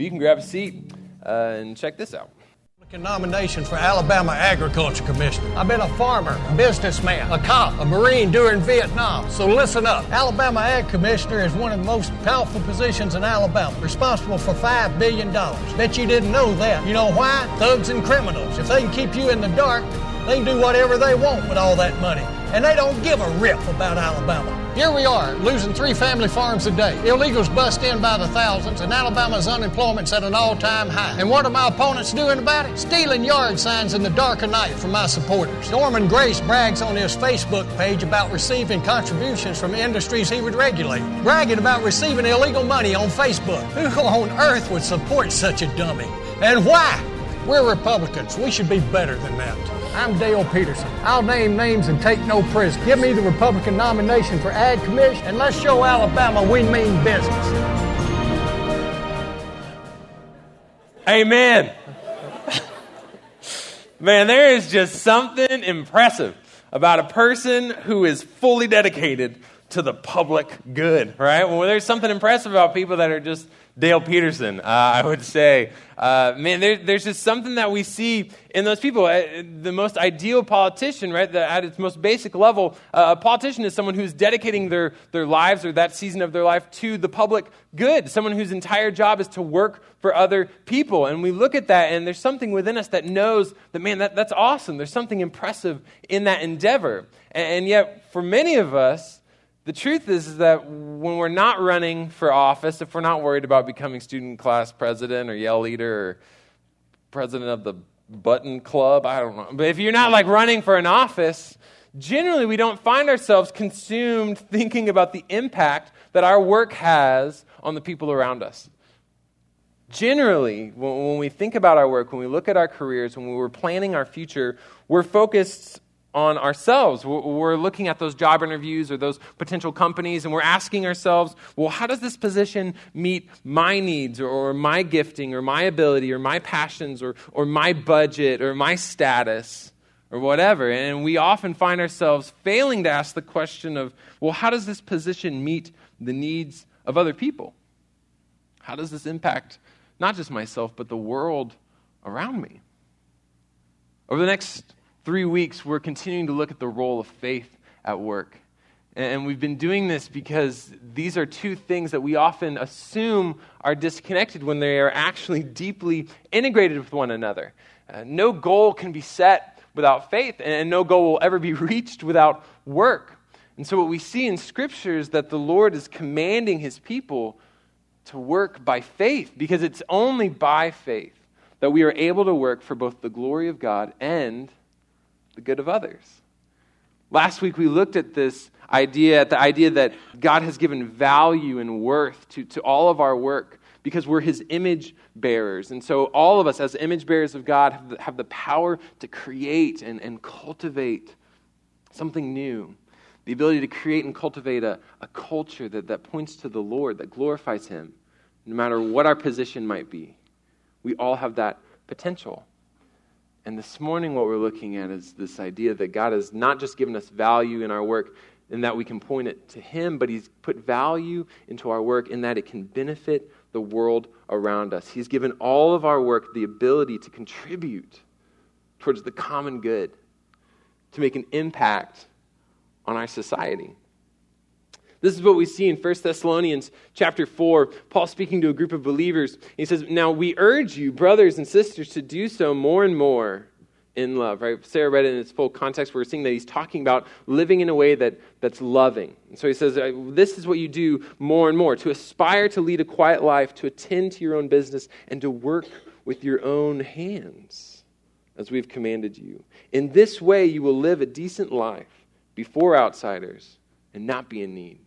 But you can grab a seat and check this out. Nomination for Alabama Agriculture Commissioner. I've been a farmer, a businessman, a cop, a Marine during Vietnam, so listen up. Alabama Ag Commissioner is one of the most powerful positions in Alabama, responsible for $5 billion. Bet you didn't know that. You know why? Thugs and criminals. If they can keep you in the dark, they can do whatever they want with all that money. And they don't give a rip about Alabama. Here we are, losing 3 family farms a day. Illegals bust in by the thousands, and Alabama's unemployment's at an all-time high. And what are my opponents doing about it? Stealing yard signs in the dark of night from my supporters. Norman Grace brags on his Facebook page about receiving contributions from industries he would regulate. Bragging about receiving illegal money on Facebook. Who on earth would support such a dummy? And why? We're Republicans. We should be better than that. I'm Dale Peterson. I'll name names and take no prisoners. Give me the Republican nomination for Ag Commission, and let's show Alabama we mean business. Amen. Man, there is just something impressive about a person who is fully dedicated to the public good, right? Well, there's something impressive about people that are just Dale Peterson, I would say. Man, there's just something that we see in those people. The most ideal politician, right, at its most basic level, a politician is someone who's dedicating their lives or that season of their life to the public good, someone whose entire job is to work for other people. And we look at that, and there's something within us that knows that, man, that's awesome. There's something impressive in that endeavor. And yet, for many of us, the truth is that when we're not running for office, if we're not worried about becoming student class president or Yale leader or president of the button club, I don't know. But if you're not running for an office, generally we don't find ourselves consumed thinking about the impact that our work has on the people around us. Generally, when we think about our work, when we look at our careers, when we're planning our future, we're focused on ourselves. We're looking at those job interviews or those potential companies, and we're asking ourselves, well, how does this position meet my needs or my gifting or my ability or my passions or my budget or my status or whatever? And we often find ourselves failing to ask the question of, well, how does this position meet the needs of other people? How does this impact not just myself, but the world around me? Over the next 3 weeks, we're continuing to look at the role of faith at work. And we've been doing this because these are 2 things that we often assume are disconnected when they are actually deeply integrated with one another. No goal can be set without faith, and no goal will ever be reached without work. And so what we see in Scripture is that the Lord is commanding His people to work by faith, because it's only by faith that we are able to work for both the glory of God and the good of others. Last week we looked at this idea, at the idea that God has given value and worth to all of our work because we're His image bearers. And so all of us as image bearers of God have the power to create and cultivate something new. The ability to create and cultivate a culture that points to the Lord, that glorifies Him, no matter what our position might be. We all have that potential. And this morning what we're looking at is this idea that God has not just given us value in our work and that we can point it to Him, but He's put value into our work in that it can benefit the world around us. He's given all of our work the ability to contribute towards the common good, to make an impact on our society. This is what we see in 1 Thessalonians chapter 4, Paul speaking to a group of believers. He says, now we urge you, brothers and sisters, to do so more and more in love. Right? Sarah read it in its full context. We're seeing that he's talking about living in a way that's loving. And so he says, this is what you do more and more, to aspire to lead a quiet life, to attend to your own business, and to work with your own hands, as we've commanded you. In this way you will live a decent life before outsiders and not be in need.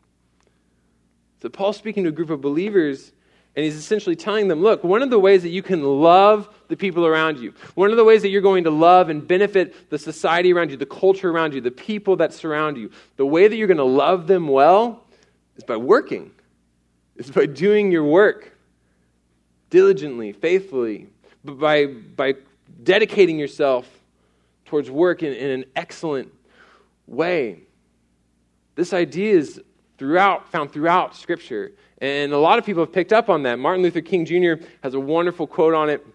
So Paul's speaking to a group of believers, and he's essentially telling them, look, one of the ways that you can love the people around you, one of the ways that you're going to love and benefit the society around you, the culture around you, the people that surround you, the way that you're going to love them well is by working. It's by doing your work diligently, faithfully, but by dedicating yourself towards work in an excellent way. This idea is found throughout Scripture, And a lot of people have picked up on that. Martin Luther King Jr. has a wonderful quote on it,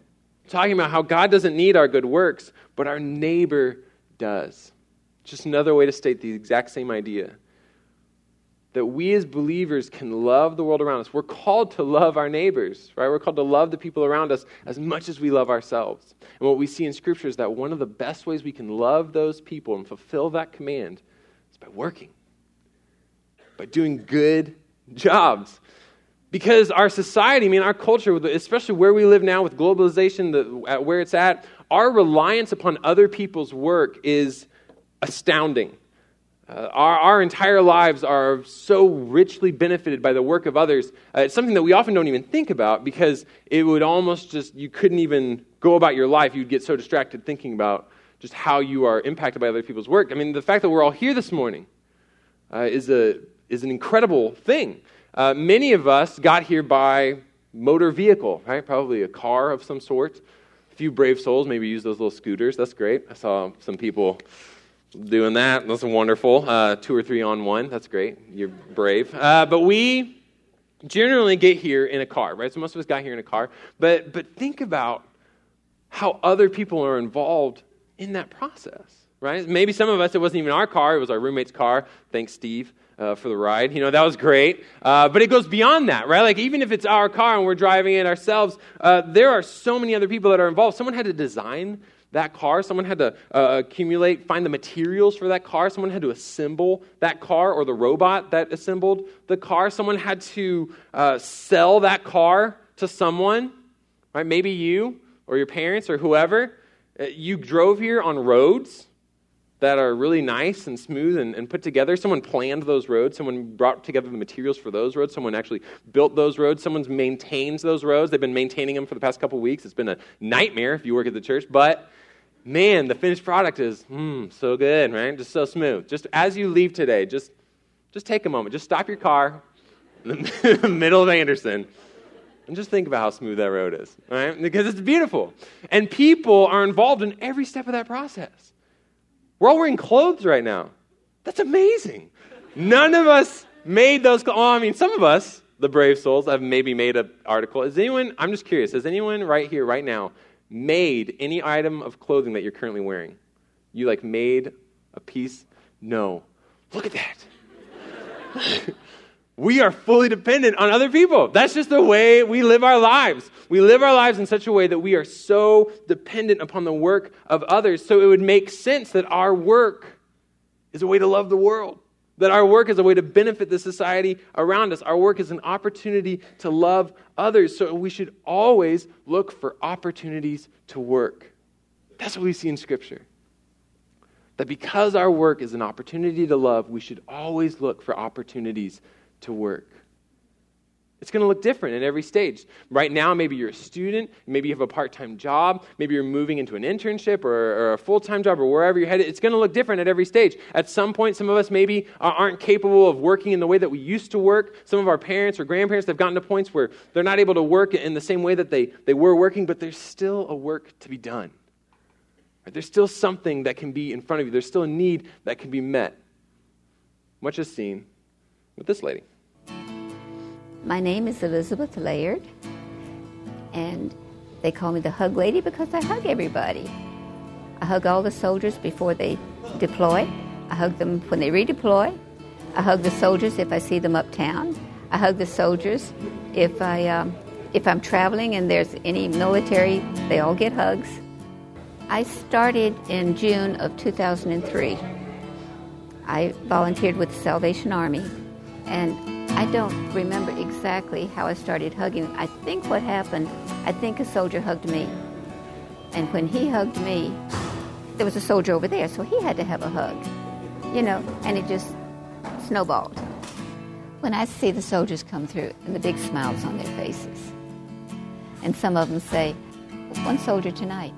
talking about how God doesn't need our good works, but our neighbor does. Just another way to state the exact same idea. That we as believers can love the world around us. We're called to love our neighbors, right? We're called to love the people around us as much as we love ourselves. And what we see in Scripture is that one of the best ways we can love those people and fulfill that command is by working, by doing good jobs. Because our society, I mean, our culture, especially where we live now with globalization, where it's at, our reliance upon other people's work is astounding. Our entire lives are so richly benefited by the work of others. It's something that we often don't even think about because it would almost just, you couldn't even go about your life. You'd get so distracted thinking about just how you are impacted by other people's work. I mean, the fact that we're all here this morning is an incredible thing. Many of us got here by motor vehicle, right? Probably a car of some sort. A few brave souls maybe use those little scooters. That's great. I saw some people doing that. That's wonderful. 2 or 3 on one. That's great. You're brave. But we generally get here in a car, right? So most of us got here in a car. But think about how other people are involved in that process, right? Maybe some of us, it wasn't even our car. It was our roommate's car. Thanks, Steve, for the ride. You know, that was great. But it goes beyond that, right? Like even if it's our car and we're driving it ourselves, there are so many other people that are involved. Someone had to design that car, someone had to find the materials for that car, someone had to assemble that car or the robot that assembled the car, someone had to sell that car to someone, right? Maybe you or your parents or whoever. You drove here on roads that are really nice and smooth and put together. Someone planned those roads. Someone brought together the materials for those roads. Someone actually built those roads. Someone maintains those roads. They've been maintaining them for the past couple weeks. It's been a nightmare if you work at the church, but man, the finished product is so good, right? Just so smooth. Just as you leave today, just take a moment. Just stop your car in the middle of Anderson and just think about how smooth that road is, right? Because it's beautiful. And people are involved in every step of that process. We're all wearing clothes right now. That's amazing. None of us made those clothes. Well, I mean, some of us, the brave souls, have maybe made an article. I'm just curious, has anyone right here, right now, made any item of clothing that you're currently wearing? You like made a piece? No. Look at that. We are fully dependent on other people. That's just the way we live our lives. We live our lives in such a way that we are so dependent upon the work of others. So it would make sense that our work is a way to love the world, that our work is a way to benefit the society around us. Our work is an opportunity to love others. So we should always look for opportunities to work. That's what we see in Scripture. That because our work is an opportunity to love, we should always look for opportunities to work. It's going to look different in every stage. Right now, maybe you're a student, maybe you have a part-time job, maybe you're moving into an internship or a full-time job or wherever you're headed. It's going to look different at every stage. At some point, some of us maybe aren't capable of working in the way that we used to work. Some of our parents or grandparents have gotten to points where they're not able to work in the same way that they were working, but there's still a work to be done. Right? There's still something that can be in front of you. There's still a need that can be met. Much as seen with this lady. My name is Elizabeth Layard, and they call me the hug lady because I hug everybody. I hug all the soldiers before they deploy. I hug them when they redeploy. I hug the soldiers if I see them uptown. I hug the soldiers if I'm traveling and there's any military, they all get hugs. I started in June of 2003. I volunteered with the Salvation Army. And I don't remember exactly how I started hugging. I think what happened, I think a soldier hugged me. And when he hugged me, there was a soldier over there, so he had to have a hug, you know, and it just snowballed. When I see the soldiers come through and the big smiles on their faces, and some of them say, one soldier tonight,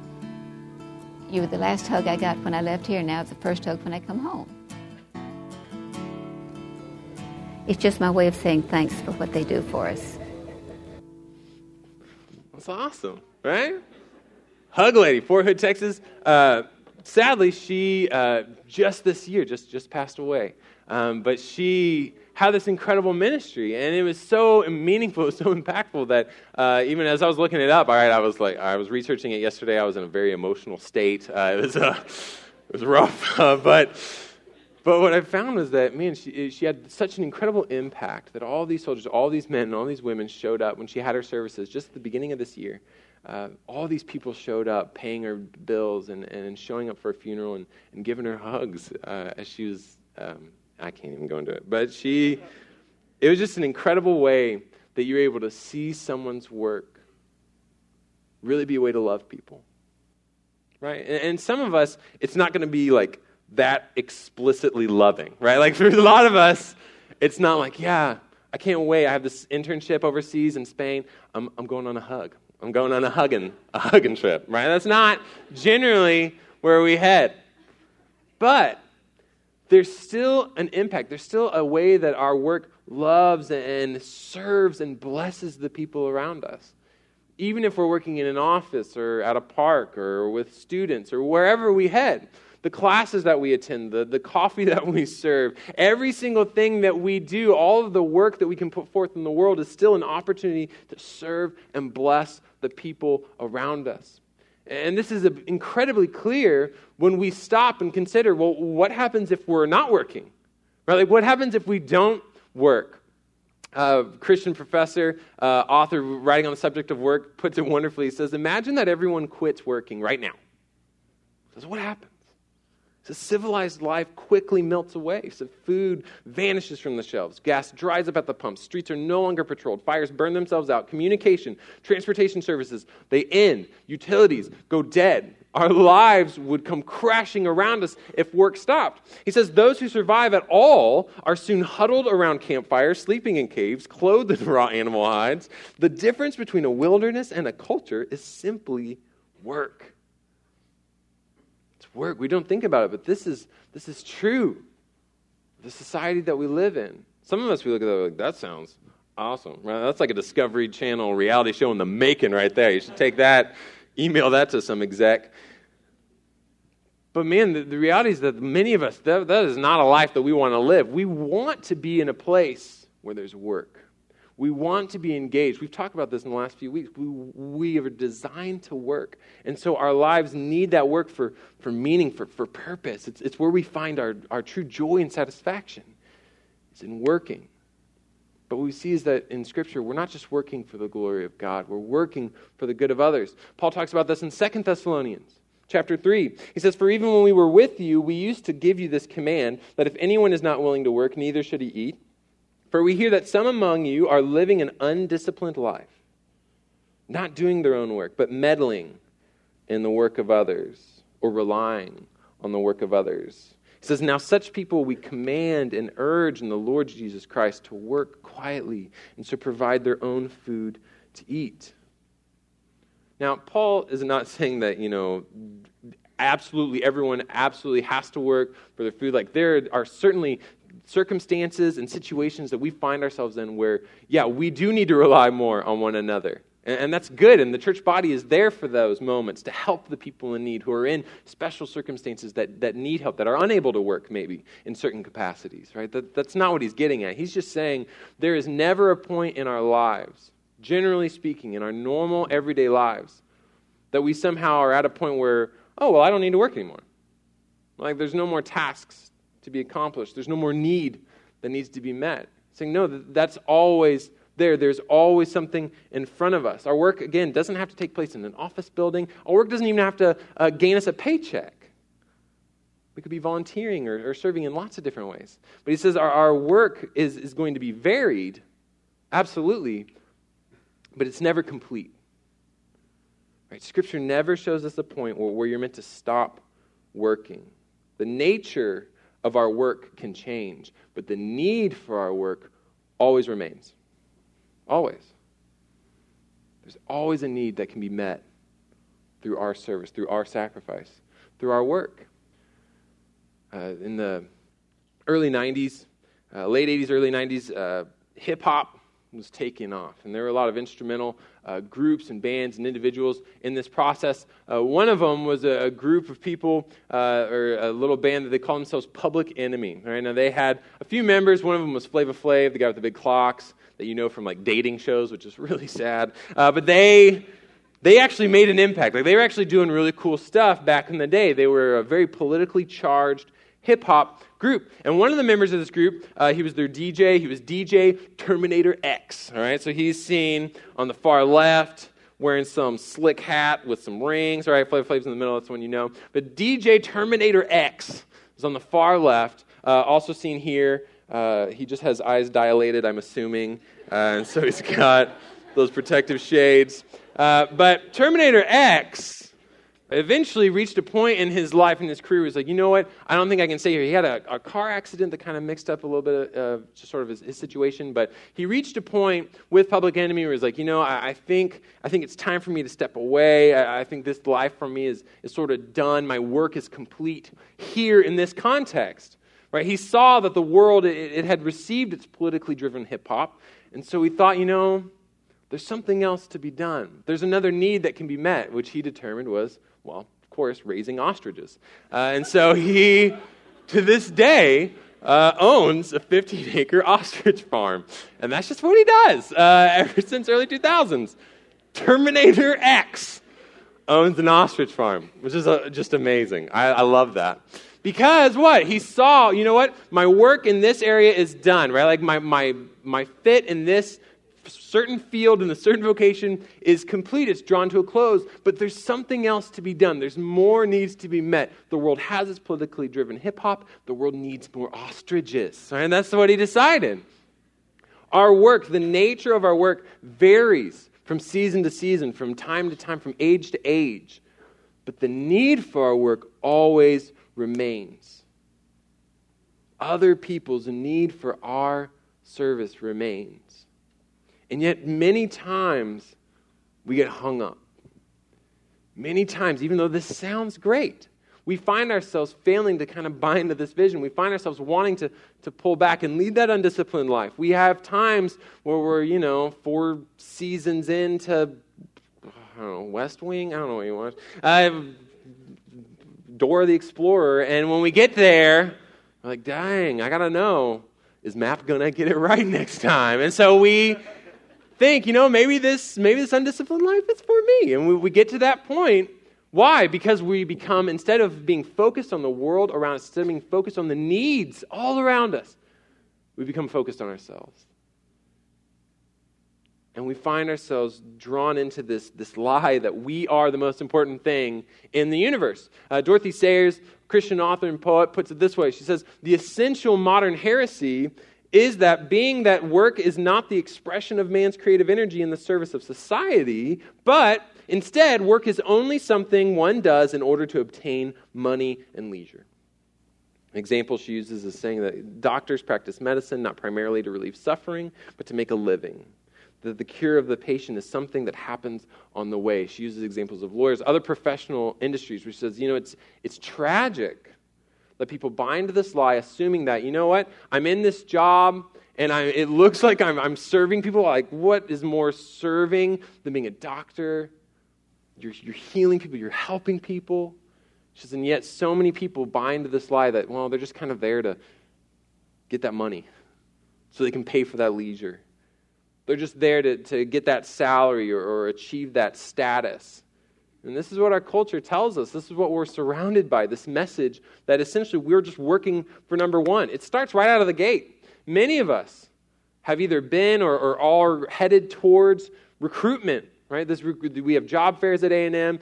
you were the last hug I got when I left here, now it's the first hug when I come home. It's just my way of saying thanks for what they do for us. That's awesome, right? Hug lady, Fort Hood, Texas. Sadly, she just this year just passed away. But she have this incredible ministry. And it was so meaningful, it was so impactful that even as I was looking it up, I was researching it yesterday. I was in a very emotional state. It was rough, but what I found was that, man, she had such an incredible impact that all these soldiers, all these men, and all these women showed up when she had her services just at the beginning of this year. All these people showed up paying her bills and showing up for a funeral and giving her hugs as she was, I can't even go into it, but it was just an incredible way that you're able to see someone's work really be a way to love people, right? And some of us, it's not going to be like that explicitly loving, right? Like for a lot of us, it's not like, yeah, I can't wait. I have this internship overseas in Spain. I'm going on a hug. I'm going on a hugging trip, right? That's not generally where we head. But there's still an impact. There's still a way that our work loves and serves and blesses the people around us. Even if we're working in an office or at a park or with students or wherever we head, the classes that we attend, the coffee that we serve, every single thing that we do, all of the work that we can put forth in the world is still an opportunity to serve and bless the people around us. And this is incredibly clear when we stop and consider, well, what happens if we're not working? Right? Like, what happens if we don't work? Christian professor, author, writing on the subject of work, puts it wonderfully. He says, imagine that everyone quits working right now. He says, what happens? He says, civilized life quickly melts away. So food vanishes from the shelves. Gas dries up at the pumps. Streets are no longer patrolled. Fires burn themselves out. Communication, transportation services, they end. Utilities go dead. Our lives would come crashing around us if work stopped. He says, those who survive at all are soon huddled around campfires, sleeping in caves, clothed in raw animal hides. The difference between a wilderness and a culture is simply work. It's work. We don't think about it, but this is true. The society that we live in. Some of us, we look at that like, that sounds awesome. Right? That's like a Discovery Channel reality show in the making right there. You should take that. Email that to some exec. But man, the reality is that many of us, that is not a life that we want to live. We want to be in a place where there's work. We want to be engaged. We've talked about this in the last few weeks. We are designed to work. And so our lives need that work for meaning, for purpose. It's where we find our true joy and satisfaction. It's in working. But what we see is that in Scripture, we're not just working for the glory of God. We're working for the good of others. Paul talks about this in 2 Thessalonians chapter 3. He says, for even when we were with you, we used to give you this command, that if anyone is not willing to work, neither should he eat. For we hear that some among you are living an undisciplined life, not doing their own work, but meddling in the work of others or relying on the work of others. He says, now such people we command and urge in the Lord Jesus Christ to work quietly and to provide their own food to eat. Now, Paul is not saying that, absolutely everyone absolutely has to work for their food. Like, there are certainly circumstances and situations that we find ourselves in where, yeah, we do need to rely more on one another. And that's good, and the church body is there for those moments to help the people in need who are in special circumstances that need help, that are unable to work maybe in certain capacities, right? That's not what he's getting at. He's just saying there is never a point in our lives, generally speaking, in our normal everyday lives, that we somehow are at a point where, oh, well, I don't need to work anymore. Like, there's no more tasks to be accomplished. There's no more need that needs to be met. He's saying, no, that's always there's always something in front of us. Our work, again, doesn't have to take place in an office building. Our work doesn't even have to gain us a paycheck. We could be volunteering or serving in lots of different ways. But he says our work is going to be varied, absolutely, but it's never complete. Right? Scripture never shows us the point where you're meant to stop working. The nature of our work can change, but the need for our work always remains. Always. There's always a need that can be met through our service, through our sacrifice, through our work. In the early 90s, late 80s, early 90s, hip-hop was taking off. And there were a lot of instrumental groups and bands and individuals in this process. One of them was a group of people, or a little band that they called themselves Public Enemy. All right, now they had a few members. One of them was Flavor Flav, the guy with the big clocks that you know from like dating shows, which is really sad. But they actually made an impact. Like, they were actually doing really cool stuff back in the day. They were a very politically charged hip-hop group. And one of the members of this group, he was their DJ. He was DJ Terminator X. All right, so he's seen on the far left wearing some slick hat with some rings. All right, Flavor Flav's in the middle. That's one you know. But DJ Terminator X is on the far left. Also seen here, he just has eyes dilated, I'm assuming. And so he's got those protective shades. But Terminator X eventually reached a point in his life and his career where he's like, you know what, I don't think I can stay here. He had a car accident that kind of mixed up a little bit of just sort of his situation, but he reached a point with Public Enemy where he's like, you know, I think it's time for me to step away. I think this life for me is sort of done. My work is complete here in this context. Right? He saw that the world, it had received its politically driven hip-hop, and so he thought, you know, there's something else to be done. There's another need that can be met, which he determined was, well, of course, raising ostriches. And so he, to this day, owns a 15-acre ostrich farm. And that's just what he does ever since early 2000s. Terminator X owns an ostrich farm, which is just amazing. I love that. Because what? He saw, you know what? My work in this area is done, right? Like my fit in this certain field and a certain vocation is complete. It's drawn to a close, but there's something else to be done. There's more needs to be met. The world has its politically driven hip-hop. The world needs more ostriches. Right? And that's what he decided. Our work, the nature of our work varies from season to season, from time to time, from age to age. But the need for our work always remains. Other people's need for our service remains. And yet many times we get hung up. Many times, even though this sounds great, we find ourselves failing to kind of buy into this vision. We find ourselves wanting to pull back and lead that undisciplined life. We have times where we're, you know, 4 seasons into, I don't know, West Wing? I don't know what you want. Dora the Explorer. And when we get there, we're like, dang, I got to know, is Map going to get it right next time? And so we think, you know, maybe this undisciplined life is for me. And we get to that point. Why? Because we become, instead of being focused on the world around us, instead of being focused on the needs all around us, we become focused on ourselves. And we find ourselves drawn into this lie that we are the most important thing in the universe. Dorothy Sayers, Christian author and poet, puts it this way. She says, the essential modern heresy is that being that work is not the expression of man's creative energy in the service of society, but instead work is only something one does in order to obtain money and leisure. An example she uses is saying that doctors practice medicine not primarily to relieve suffering, but to make a living. That the cure of the patient is something that happens on the way. She uses examples of lawyers, other professional industries, which says, you know, it's tragic that people buy into this lie, assuming that, you know what, I'm in this job, and it looks like I'm serving people. Like, what is more serving than being a doctor? You're healing people. You're helping people. She says, and yet so many people buy into this lie that, well, they're just kind of there to get that money so they can pay for that leisure. They're just there to get that salary or achieve that status. And this is what our culture tells us. This is what we're surrounded by, this message that essentially we're just working for number one. It starts right out of the gate. Many of us have either been or are headed towards recruitment. Right? We have job fairs at A&M.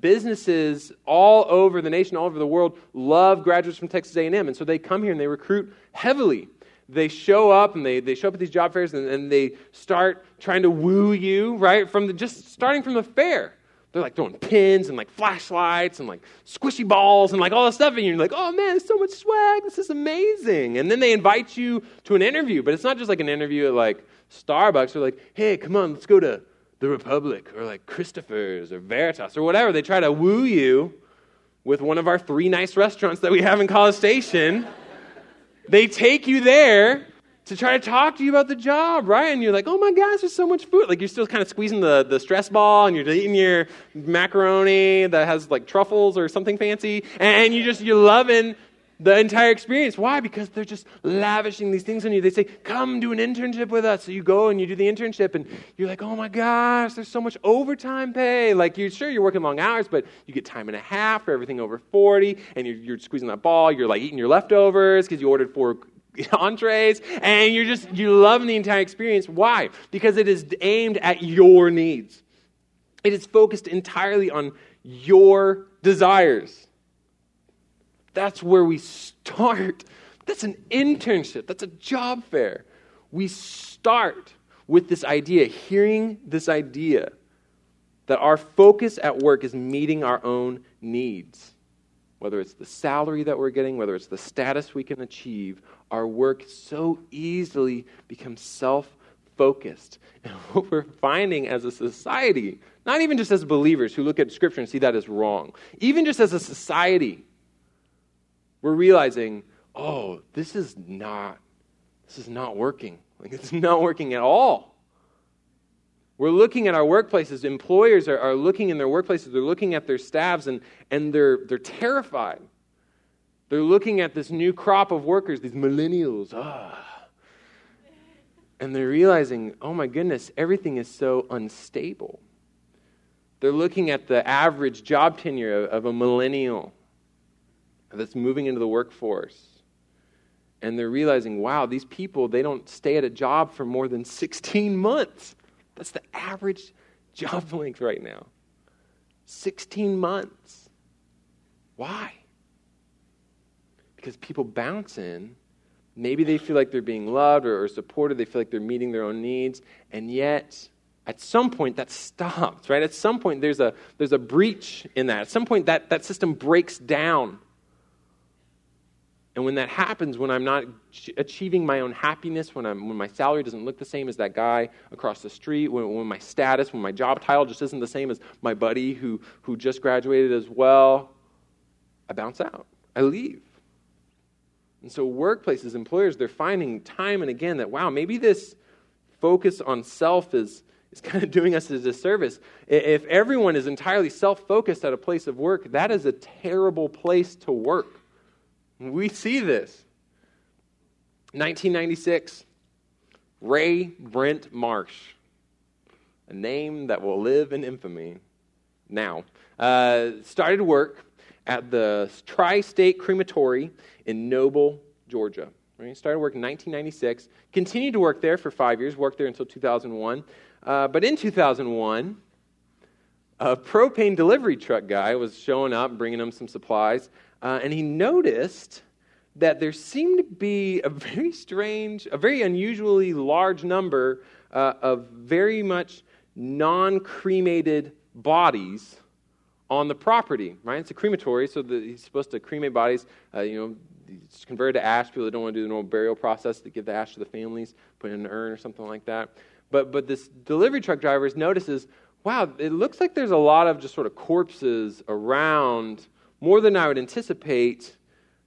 Businesses all over the nation, all over the world, love graduates from Texas A&M. And so they come here and they recruit heavily. They show up, and they show up at these job fairs, and they start trying to woo you, right, just starting from the fair. They're, like, throwing pins and, like, flashlights and, like, squishy balls and, like, all this stuff. And you're like, oh, man, there's so much swag. This is amazing. And then they invite you to an interview. But it's not just, like, an interview at, like, Starbucks. They're like, hey, come on, let's go to the Republic or, like, Christopher's or Veritas or whatever. They try to woo you with one of our 3 nice restaurants that we have in College Station. They take you there to try to talk to you about the job, right? And you're like, oh my gosh, there's so much food. Like you're still kind of squeezing the stress ball and you're eating your macaroni that has like truffles or something fancy. And you're loving the entire experience. Why? Because they're just lavishing these things on you. They say, come do an internship with us. So you go and you do the internship and you're like, oh my gosh, there's so much overtime pay. Like you're working long hours, but you get time and a half for everything over 40 and you're squeezing that ball. You're like eating your leftovers because you ordered 4 entrees, and you're loving the entire experience. Why? Because it is aimed at your needs. It is focused entirely on your desires. That's where we start. That's an internship. That's a job fair. We start with this idea, hearing this idea that our focus at work is meeting our own needs. Whether it's the salary that we're getting, whether it's the status we can achieve, our work so easily becomes self-focused. And what we're finding as a society, not even just as believers who look at Scripture and see that as wrong, even just as a society, we're realizing, oh, this is not working. Like, it's not working at all. We're looking at our workplaces. Employers are looking in their workplaces. They're looking at their staffs, and they're terrified. They're looking at this new crop of workers, these millennials. And they're realizing, oh my goodness, everything is so unstable. They're looking at the average job tenure of a millennial that's moving into the workforce. And they're realizing, wow, these people, they don't stay at a job for more than 16 months. That's the average job length right now. 16 months. Why? Because people bounce in. Maybe they feel like they're being loved or supported. They feel like they're meeting their own needs. And yet, at some point, that stops, right? At some point, there's a breach in that. At some point, that system breaks down. And when that happens, when I'm not achieving my own happiness, when my salary doesn't look the same as that guy across the street, when my status, when my job title just isn't the same as my buddy who just graduated as well, I bounce out. I leave. And so workplaces, employers, they're finding time and again that, wow, maybe this focus on self is kind of doing us a disservice. If everyone is entirely self-focused at a place of work, that is a terrible place to work. We see this. 1996, Ray Brent Marsh, a name that will live in infamy now, started work at the Tri-State Crematory in Noble, Georgia. He started work in 1996, continued to work there for 5 years, worked there until 2001. But in 2001, a propane delivery truck guy was showing up, bringing him some supplies. And he noticed that there seemed to be a very unusually large number of very much non-cremated bodies on the property, right? It's a crematory, so he's supposed to cremate bodies, convert it to ash. People that don't want to do the normal burial process, they give the ash to the families, put it in an urn or something like that. But this delivery truck driver notices, wow, it looks like there's a lot of just sort of corpses around, more than I would anticipate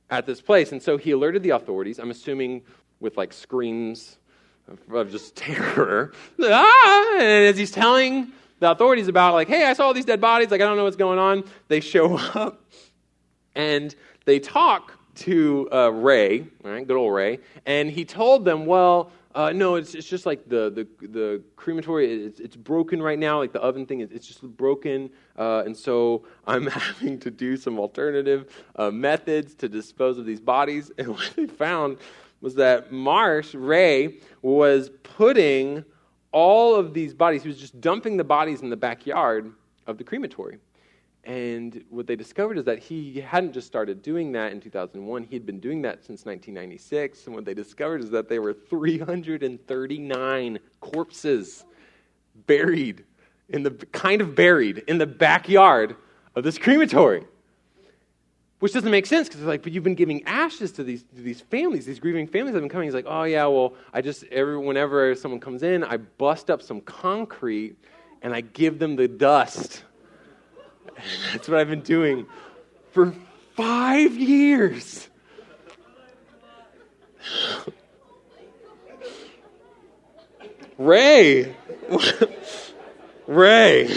at this place. And so he alerted the authorities, I'm assuming with like screams of just terror. And as he's telling the authorities about like, hey, I saw all these dead bodies, like I don't know what's going on. They show up and they talk to Ray, right? Good old Ray. And he told them, well, no, it's just like the crematory, it's broken right now, like the oven thing, it's just broken, and so I'm having to do some alternative methods to dispose of these bodies. And what they found was that Ray was putting all of these bodies, he was just dumping the bodies in the backyard of the crematory. And what they discovered is that he hadn't just started doing that in 2001. He had been doing that since 1996. And what they discovered is that there were 339 corpses buried in the backyard of this crematory. Which doesn't make sense because they're like, but you've been giving ashes to these families, these grieving families that have been coming. He's like, oh yeah, well, whenever someone comes in, I bust up some concrete and I give them the dust. That's what I've been doing for 5 years. Ray, Ray,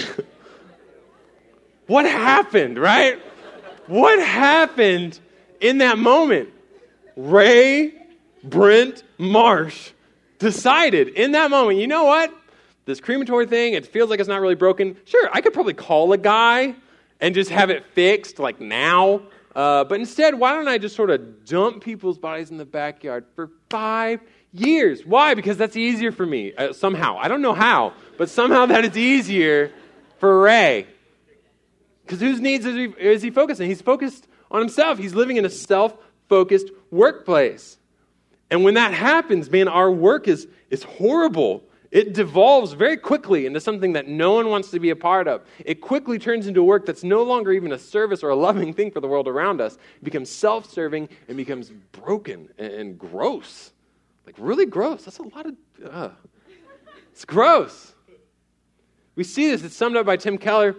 what happened, right? What happened in that moment? Ray Brent Marsh decided in that moment, you know what? This crematory thing, it feels like it's not really broken. Sure, I could probably call a guy and just have it fixed, like now. But instead, why don't I just sort of dump people's bodies in the backyard for 5 years? Why? Because that's easier for me somehow. I don't know how, but somehow that is easier for Ray. Because whose needs is he focusing? He's focused on himself. He's living in a self-focused workplace. And when that happens, man, our work is horrible. It devolves very quickly into something that no one wants to be a part of. It quickly turns into work that's no longer even a service or a loving thing for the world around us. It becomes self-serving and becomes broken and gross. Like, really gross. That's a lot of... It's gross. We see this. It's summed up by Tim Keller.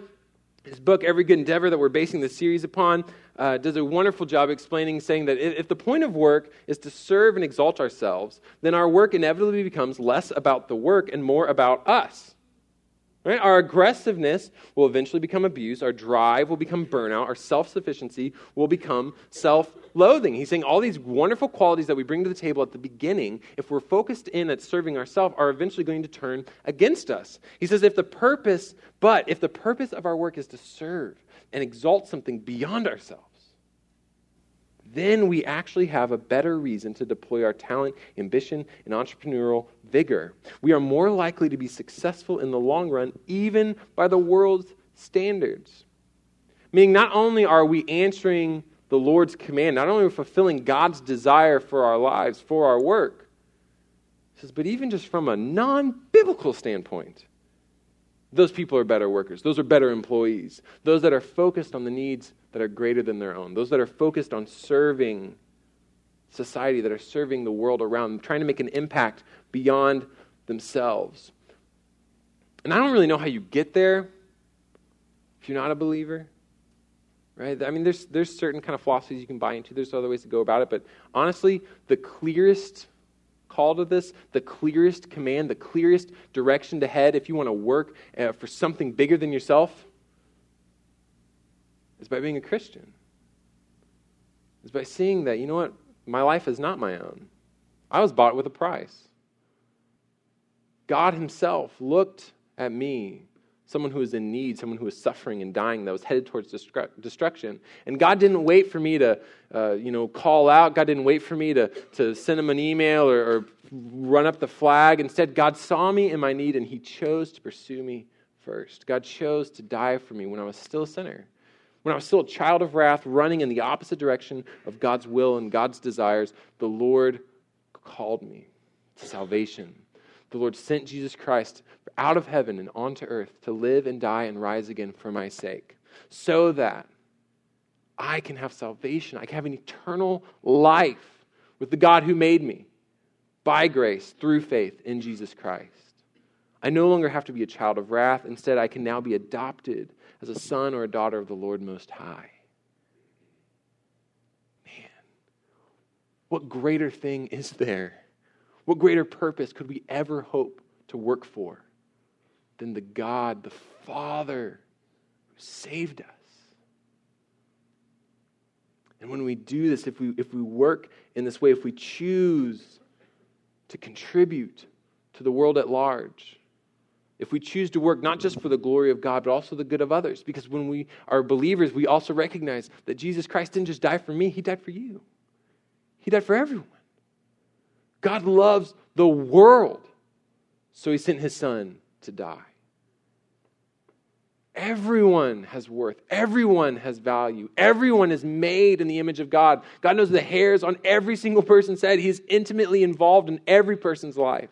His book, Every Good Endeavor, that we're basing this series upon, does a wonderful job explaining, saying that if the point of work is to serve and exalt ourselves, then our work inevitably becomes less about the work and more about us. Right? Our aggressiveness will eventually become abuse. Our drive will become burnout. Our self-sufficiency will become self-loathing. He's saying all these wonderful qualities that we bring to the table at the beginning, if we're focused in at serving ourselves, are eventually going to turn against us. He says, if the purpose of our work is to serve and exalt something beyond ourselves, then we actually have a better reason to deploy our talent, ambition, and entrepreneurial vigor. We are more likely to be successful in the long run, even by the world's standards. Meaning, not only are we answering the Lord's command, not only are we fulfilling God's desire for our lives, for our work, he says, but even just from a non-biblical standpoint, those people are better workers. Those are better employees. Those that are focused on the needs that are greater than their own. Those that are focused on serving society, that are serving the world around them, trying to make an impact beyond themselves. And I don't really know how you get there if you're not a believer, right? I mean, there's certain kind of philosophies you can buy into. There's other ways to go about it. But honestly, the clearest call to this, the clearest command, the clearest direction to head if you want to work for something bigger than yourself is by being a Christian. It's by seeing that, you know what, my life is not my own. I was bought with a price. God himself looked at me, someone who was in need, someone who was suffering and dying, that was headed towards destruction. And God didn't wait for me to, call out. God didn't wait for me to send him an email or run up the flag. Instead, God saw me in my need, and he chose to pursue me first. God chose to die for me when I was still a sinner, when I was still a child of wrath, running in the opposite direction of God's will and God's desires. The Lord called me to salvation. The Lord sent Jesus Christ out of heaven and onto earth to live and die and rise again for my sake, so that I can have salvation. I can have an eternal life with the God who made me by grace through faith in Jesus Christ. I no longer have to be a child of wrath. Instead, I can now be adopted as a son or a daughter of the Lord Most High. Man, what greater thing is there? What greater purpose could we ever hope to work for than the God, the Father, who saved us? And when we do this, if we work in this way, if we choose to contribute to the world at large, if we choose to work not just for the glory of God, but also the good of others, because when we are believers, we also recognize that Jesus Christ didn't just die for me, he died for you. He died for everyone. God loves the world, so he sent his son to die. Everyone has worth. Everyone has value. Everyone is made in the image of God. God knows the hairs on every single person's head. He is intimately involved in every person's life.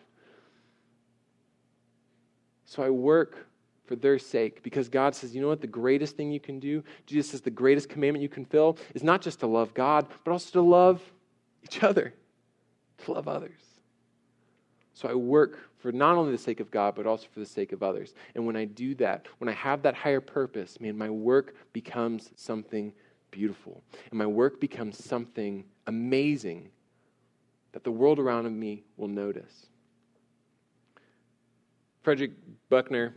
So I work for their sake, because God says, you know what, the greatest thing you can do, Jesus says the greatest commandment you can fill is not just to love God, but also to love each other, to love others. So I work for not only the sake of God, but also for the sake of others. And when I do that, when I have that higher purpose, man, my work becomes something beautiful. And my work becomes something amazing that the world around me will notice. Frederick Buechner,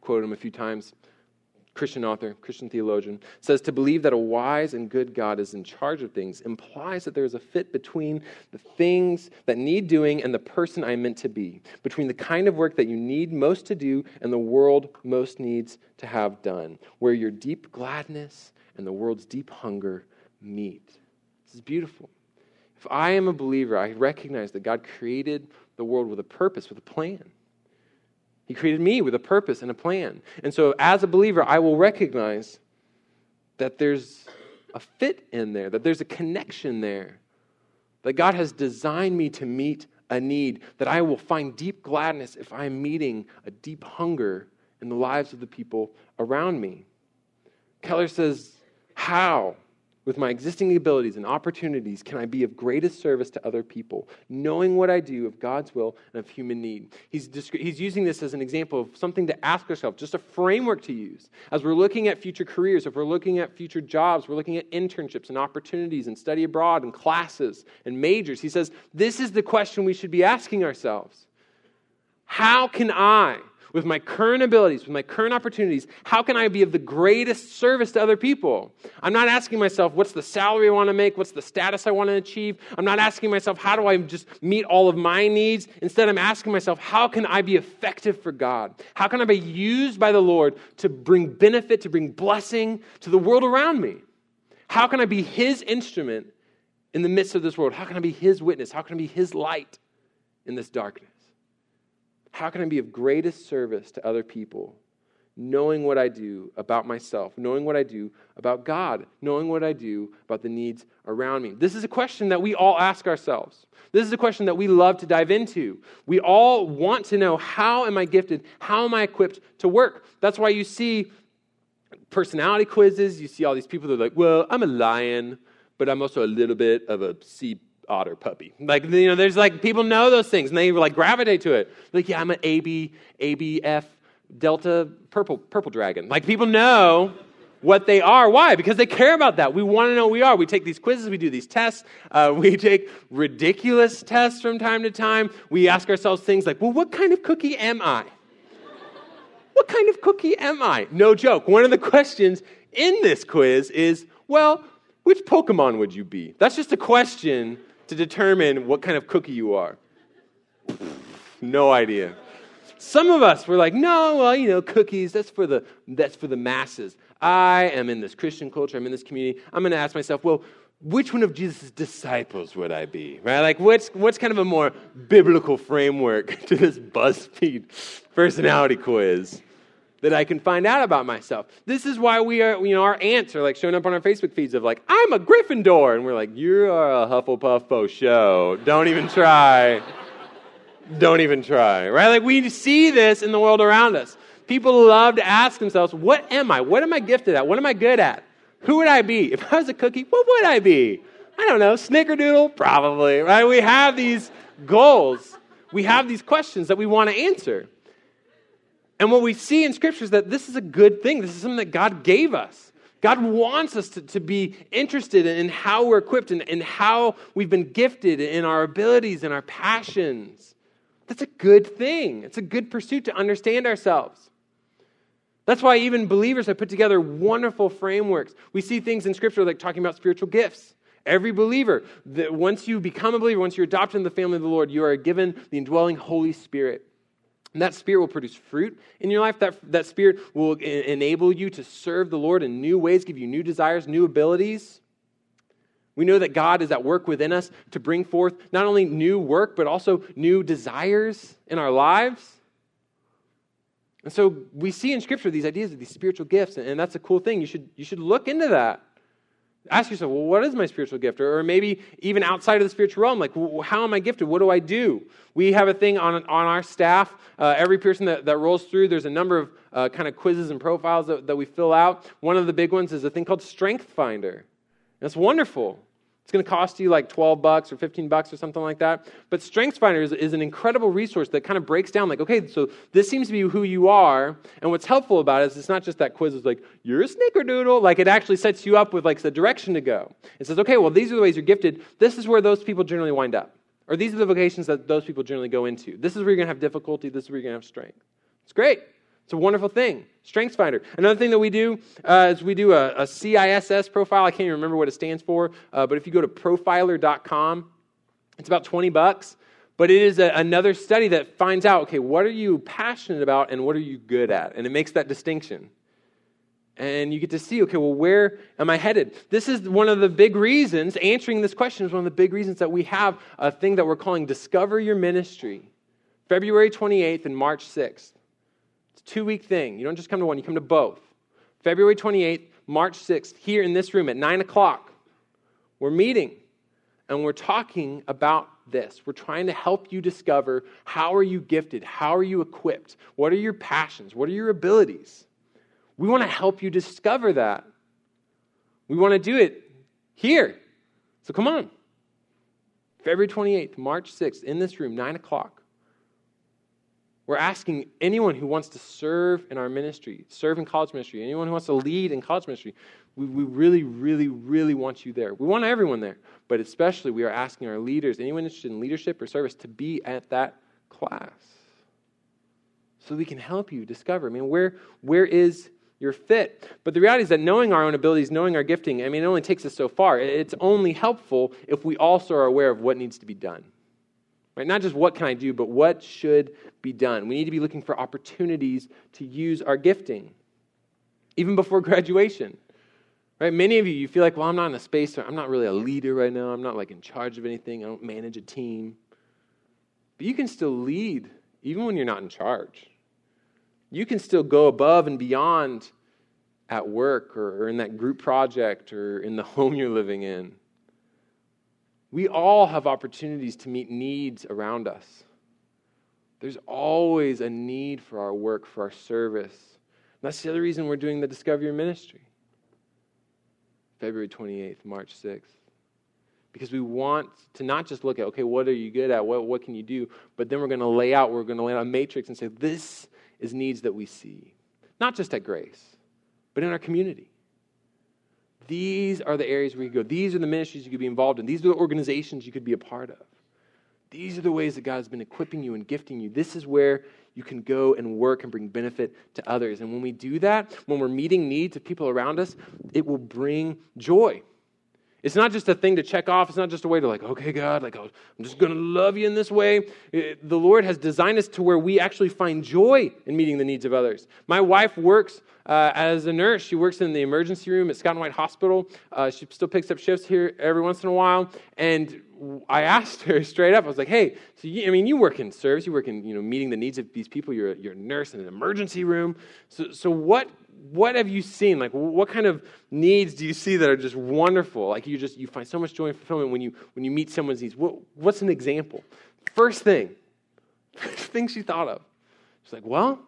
quoted him a few times, Christian author, Christian theologian, says to believe that a wise and good God is in charge of things implies that there is a fit between the things that need doing and the person I am meant to be, between the kind of work that you need most to do and the world most needs to have done, where your deep gladness and the world's deep hunger meet. This is beautiful. If I am a believer, I recognize that God created the world with a purpose, with a plan. He created me with a purpose and a plan. And so as a believer, I will recognize that there's a fit in there, that there's a connection there, that God has designed me to meet a need, that I will find deep gladness if I'm meeting a deep hunger in the lives of the people around me. Keller says, how, with my existing abilities and opportunities, can I be of greatest service to other people, knowing what I do of God's will and of human need? He's using this as an example of something to ask ourselves, just a framework to use. As we're looking at future careers, if we're looking at future jobs, we're looking at internships and opportunities and study abroad and classes and majors. He says, this is the question we should be asking ourselves. How can I, with my current abilities, with my current opportunities, how can I be of the greatest service to other people? I'm not asking myself, what's the salary I want to make? What's the status I want to achieve? I'm not asking myself, how do I just meet all of my needs? Instead, I'm asking myself, how can I be effective for God? How can I be used by the Lord to bring benefit, to bring blessing to the world around me? How can I be His instrument in the midst of this world? How can I be His witness? How can I be His light in this darkness? How can I be of greatest service to other people, knowing what I do about myself, knowing what I do about God, knowing what I do about the needs around me? This is a question that we all ask ourselves. This is a question that we love to dive into. We all want to know, how am I gifted? How am I equipped to work? That's why you see personality quizzes. You see all these people that are like, well, I'm a lion, but I'm also a little bit of a sea otter puppy. Like, you know, there's like, people know those things and they like gravitate to it. Like, yeah, I'm an ABF Delta purple dragon. Like, people know what they are. Why? Because they care about that. We want to know what we are. We take these quizzes. We do these tests. We take ridiculous tests from time to time. We ask ourselves things like, well, what kind of cookie am I? What kind of cookie am I? No joke. One of the questions in this quiz is, well, which Pokemon would you be? That's just a question to determine what kind of cookie you are. No idea. Some of us were like, no, well, you know, cookies, that's for the masses. I am in this Christian culture, I'm in this community. I'm going to ask myself, well, which one of Jesus' disciples would I be? Right? Like, what's kind of a more biblical framework to this BuzzFeed personality quiz that I can find out about myself? This is why we are, you know, our aunts are like showing up on our Facebook feeds of like, I'm a Gryffindor. And we're like, you are a Hufflepuff for show. Don't even try. Don't even try, right? Like, we see this in the world around us. People love to ask themselves, what am I? What am I gifted at? What am I good at? Who would I be? If I was a cookie, what would I be? I don't know, snickerdoodle? Probably, right? We have these goals. We have these questions that we want to answer. And what we see in Scripture is that this is a good thing. This is something that God gave us. God wants us to be interested in how we're equipped and how we've been gifted in our abilities and our passions. That's a good thing. It's a good pursuit to understand ourselves. That's why even believers have put together wonderful frameworks. We see things in Scripture like talking about spiritual gifts. Every believer, that once you become a believer, once you're adopted into the family of the Lord, you are given the indwelling Holy Spirit. And that Spirit will produce fruit in your life. That Spirit will enable you to serve the Lord in new ways, give you new desires, new abilities. We know that God is at work within us to bring forth not only new work, but also new desires in our lives. And so we see in Scripture these ideas of these spiritual gifts, and that's a cool thing. You should look into that. Ask yourself, well, what is my spiritual gift? Or maybe even outside of the spiritual realm, like, how am I gifted? What do I do? We have a thing on our staff. Every person that rolls through, there's a number of kind of quizzes and profiles that we fill out. One of the big ones is a thing called StrengthsFinder. That's wonderful. It's going to cost you like $12 or $15 or something like that. But StrengthsFinder is an incredible resource that kind of breaks down like, okay, so this seems to be who you are. And what's helpful about it is it's not just that quiz is like, you're a snickerdoodle. Like, it actually sets you up with like the direction to go. It says, okay, well, these are the ways you're gifted. This is where those people generally wind up. Or these are the vocations that those people generally go into. This is where you're going to have difficulty. This is where you're going to have strength. It's great. It's a wonderful thing. StrengthsFinder. Another thing that we do is we do a CISS profile. I can't even remember what it stands for, but if you go to profiler.com, it's about $20. But it is another study that finds out, okay, what are you passionate about and what are you good at? And it makes that distinction. And you get to see, okay, well, where am I headed? This is one of the big reasons, answering this question is one of the big reasons that we have a thing that we're calling Discover Your Ministry, February 28th and March 6th. It's a 2-week thing. You don't just come to one, you come to both. February 28th, March 6th, here in this room at 9 o'clock. We're meeting and we're talking about this. We're trying to help you discover how are you gifted? How are you equipped? What are your passions? What are your abilities? We want to help you discover that. We want to do it here. So come on. February 28th, March 6th, in this room, 9 o'clock. We're asking anyone who wants to serve in our ministry, serve in college ministry, anyone who wants to lead in college ministry, we really, really, really want you there. We want everyone there, but especially we are asking our leaders, anyone interested in leadership or service, to be at that class so we can help you discover, I mean, where is your fit? But the reality is that knowing our own abilities, knowing our gifting, I mean, it only takes us so far. It's only helpful if we also are aware of what needs to be done. Right? Not just what can I do, but what should be done. We need to be looking for opportunities to use our gifting, even before graduation. Right? Many of you feel like, well, I'm not in a space, I'm not really a leader right now. I'm not like in charge of anything. I don't manage a team. But you can still lead even when you're not in charge. You can still go above and beyond at work or in that group project or in the home you're living in. We all have opportunities to meet needs around us. There's always a need for our work, for our service. And that's the other reason we're doing the Discover Your Ministry. February 28th, March 6th. Because we want to not just look at, okay, what are you good at? What can you do? But then we're going to lay out a matrix and say, this is needs that we see. Not just at Grace, but in our community. These are the areas where you go. These are the ministries you could be involved in. These are the organizations you could be a part of. These are the ways that God has been equipping you and gifting you. This is where you can go and work and bring benefit to others. And when we do that, when we're meeting needs of people around us, it will bring joy. It's not just a thing to check off. It's not just a way to like, okay, God, like I'm just going to love you in this way. The Lord has designed us to where we actually find joy in meeting the needs of others. My wife works as a nurse. She works in the emergency room at Scott and White Hospital. She still picks up shifts here every once in a while. And I asked her straight up, I was like, hey, so you work in service. You work in, meeting the needs of these people. You're a nurse in an emergency room. So what have you seen? Like, what kind of needs do you see that are just wonderful? Like, you find so much joy and fulfillment when you meet someone's needs. What's an example? First thing she thought of. She's like, well,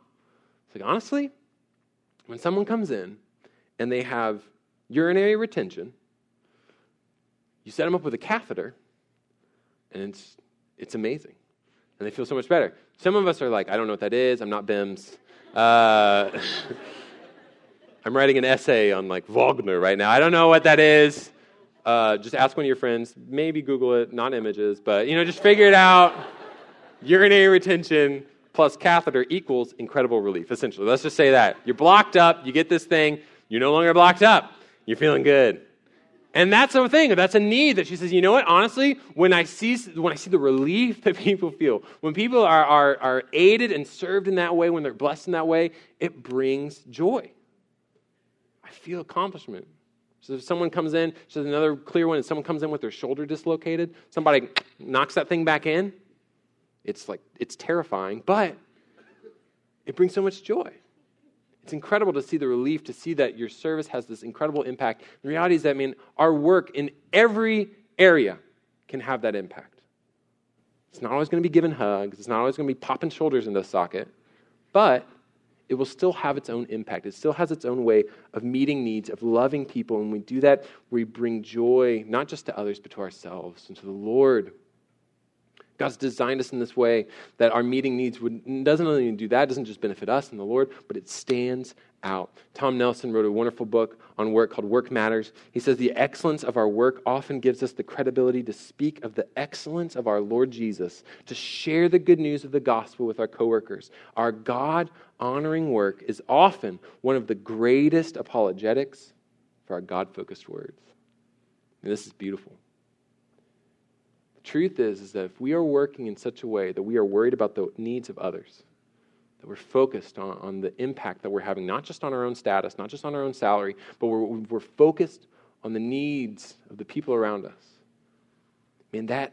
it's like, honestly, when someone comes in and they have urinary retention, you set them up with a catheter, and it's amazing, and they feel so much better. Some of us are like, I don't know what that is. I'm not BIMS. I'm writing an essay on like Wagner right now. I don't know what that is. Just ask one of your friends. Maybe Google it, not images, but just figure it out. Urinary retention plus catheter equals incredible relief, essentially. Let's just say that. You're blocked up. You get this thing. You're no longer blocked up. You're feeling good. And that's a thing. That's a need that she says, you know what? Honestly, when I see the relief that people feel, when people are aided and served in that way, when they're blessed in that way, it brings joy. I feel accomplishment. So if someone comes in, so another clear one, if someone comes in with their shoulder dislocated, somebody knocks that thing back in, it's terrifying, but it brings so much joy. It's incredible to see the relief, to see that your service has this incredible impact. The reality is that, our work in every area can have that impact. It's not always going to be giving hugs. It's not always going to be popping shoulders into a socket, but it will still have its own impact. It still has its own way of meeting needs, of loving people. And when we do that, we bring joy, not just to others, but to ourselves and to the Lord. God's designed us in this way that our meeting needs doesn't only do that, doesn't just benefit us and the Lord, but it stands out. Tom Nelson wrote a wonderful book on work called Work Matters. He says, the excellence of our work often gives us the credibility to speak of the excellence of our Lord Jesus, to share the good news of the gospel with our coworkers. Our God-honoring work is often one of the greatest apologetics for our God-focused words. And this is beautiful. Truth is that if we are working in such a way that we are worried about the needs of others, that we're focused on the impact that we're having, not just on our own status, not just on our own salary, but we're focused on the needs of the people around us, man, that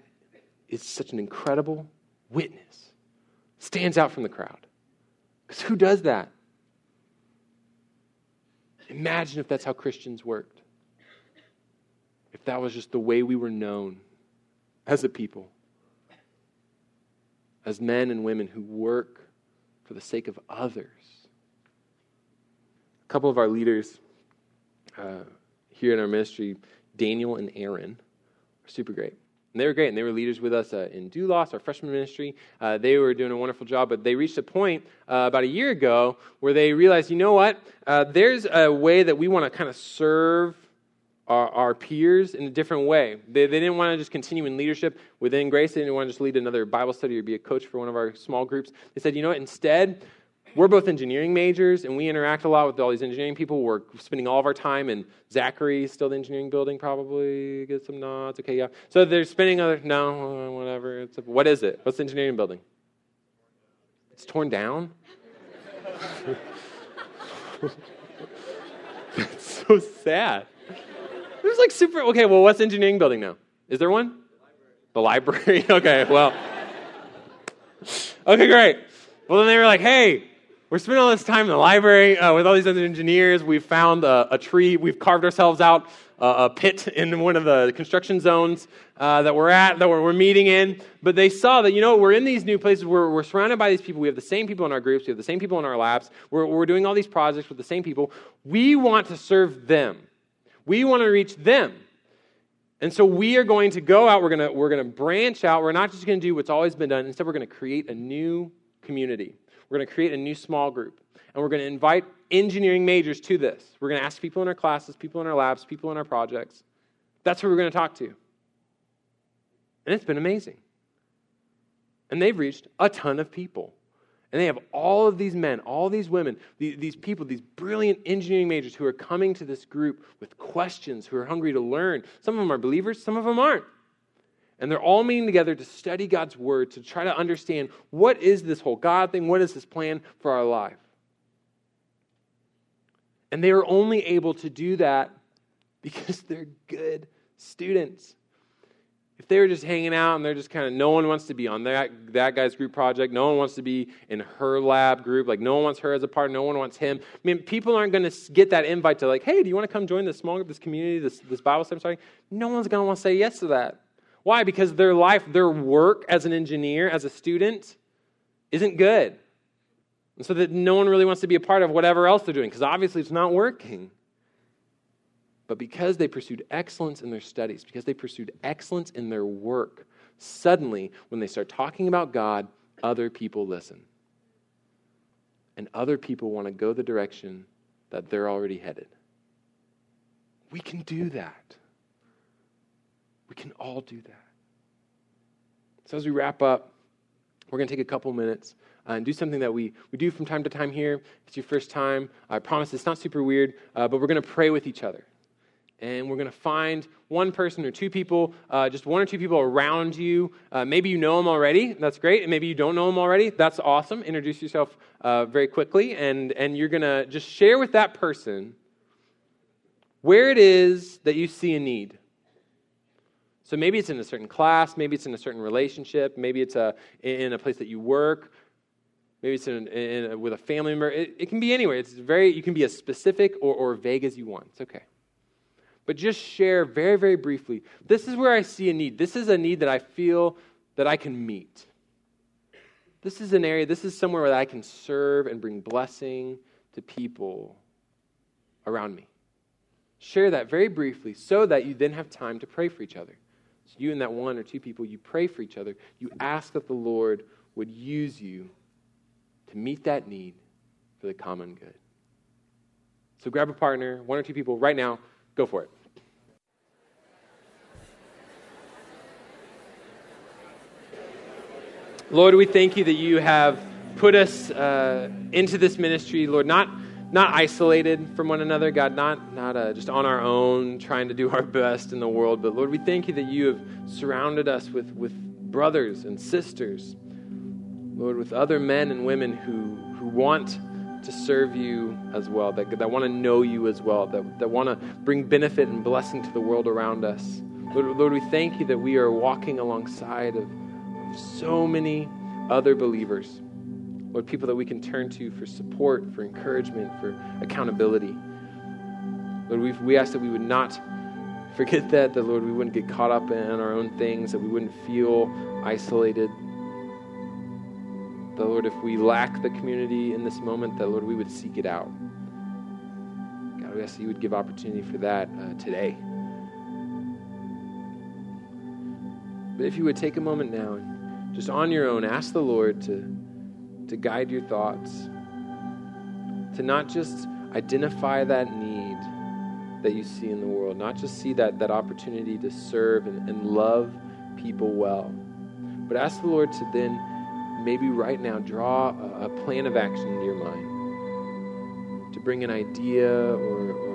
is such an incredible witness. Stands out from the crowd. Because who does that? Imagine if that's how Christians worked. If that was just the way we were known as a people, as men and women who work for the sake of others. A couple of our leaders here in our ministry, Daniel and Aaron, are super great. And they were great, and they were leaders with us in Dulos, our freshman ministry. They were doing a wonderful job, but they reached a point about a year ago where they realized, you know what, there's a way that we want to kind of serve our peers in a different way. They didn't want to just continue in leadership within Grace. They didn't want to just lead another Bible study or be a coach for one of our small groups. They said, you know what, instead, we're both engineering majors, and we interact a lot with all these engineering people. We're spending all of our time in Zachary's, still the engineering building, probably. Get some nods. Okay, yeah. So they're spending other, no, whatever. What is it? What's the engineering building? It's torn down? That's so sad. It was like super, okay, well, what's the engineering building now? Is there one? The library. The library? Okay, well. Okay, great. Well, then they were like, hey, we're spending all this time in the library with all these other engineers. We've found a tree. We've carved ourselves out a pit in one of the construction zones that we're at, that we're meeting in. But they saw that, you know, we're in these new places. We're surrounded by these people. We have the same people in our groups. We have the same people in our labs. We're doing all these projects with the same people. We want to serve them. We want to reach them. And so we are going to go out. We're going to branch out. We're not just going to do what's always been done. Instead, we're going to create a new community. We're going to create a new small group. And we're going to invite engineering majors to this. We're going to ask people in our classes, people in our labs, people in our projects. That's who we're going to talk to. And it's been amazing. And they've reached a ton of people. And they have all of these men, all these women, these people, these brilliant engineering majors who are coming to this group with questions, who are hungry to learn. Some of them are believers, some of them aren't. And they're all meeting together to study God's word, to try to understand what is this whole God thing, what is this plan for our life. And they are only able to do that because they're good students. If they were just hanging out and they're just kind of, no one wants to be on that guy's group project, no one wants to be in her lab group, like no one wants her as a partner, no one wants him. I mean, people aren't going to get that invite to like, hey, do you want to come join this small group, this community, this Bible study? I'm sorry. No one's going to want to say yes to that. Why? Because their life, their work as an engineer, as a student, isn't good. And so that no one really wants to be a part of whatever else they're doing because obviously it's not working. But because they pursued excellence in their studies, because they pursued excellence in their work, suddenly, when they start talking about God, other people listen. And other people want to go the direction that they're already headed. We can do that. We can all do that. So as we wrap up, we're going to take a couple minutes and do something that we do from time to time here. If it's your first time, I promise it's not super weird, but we're going to pray with each other. And we're going to find one person or two people, just one or two people around you. Maybe you know them already. That's great. And maybe you don't know them already. That's awesome. Introduce yourself very quickly. And you're going to just share with that person where it is that you see a need. So maybe it's in a certain class. Maybe it's in a certain relationship. Maybe it's in a place that you work. Maybe it's with a family member. It can be anywhere. You can be as specific or vague as you want. It's okay. But just share very, very briefly, this is where I see a need. This is a need that I feel that I can meet. This is an area, this is somewhere where I can serve and bring blessing to people around me. Share that very briefly so that you then have time to pray for each other, It's you and that one or two people. You pray for each other. You ask that the Lord would use you to meet that need for the common good. So grab a partner, one or two people right now. Go for it. Lord, we thank you that you have put us into this ministry, Lord, not isolated from one another, God, not just on our own, trying to do our best in the world, but Lord, we thank you that you have surrounded us with brothers and sisters, Lord, with other men and women who want to serve you as well, that want to know you as well, that want to bring benefit and blessing to the world around us. Lord, we thank you that we are walking alongside of so many other believers, Lord, people that we can turn to for support, for encouragement, for accountability. Lord, we ask that we would not forget that Lord, we wouldn't get caught up in our own things, that we wouldn't feel isolated. That, Lord, if we lack the community in this moment, that, Lord, we would seek it out. God, we ask that you would give opportunity for that today. But if you would take a moment now and just on your own, ask the Lord to guide your thoughts, to not just identify that need that you see in the world, not just see that opportunity to serve and love people well, but ask the Lord to then maybe right now draw a plan of action into your mind, to bring an idea or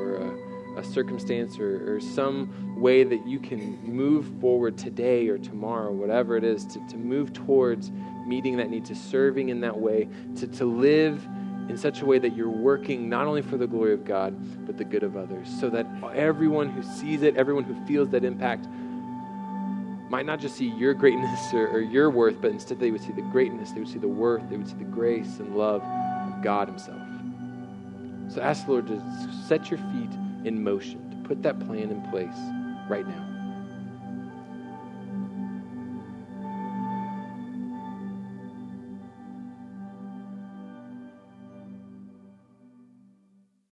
a circumstance or some way that you can move forward today or tomorrow, whatever it is, to move towards meeting that need, to serving in that way, to live in such a way that you're working not only for the glory of God, but the good of others, so that everyone who sees it, everyone who feels that impact, might not just see your greatness or your worth, but instead they would see the greatness, they would see the worth, they would see the grace and love of God himself. So ask the Lord to set your feet in motion, to put that plan in place right now.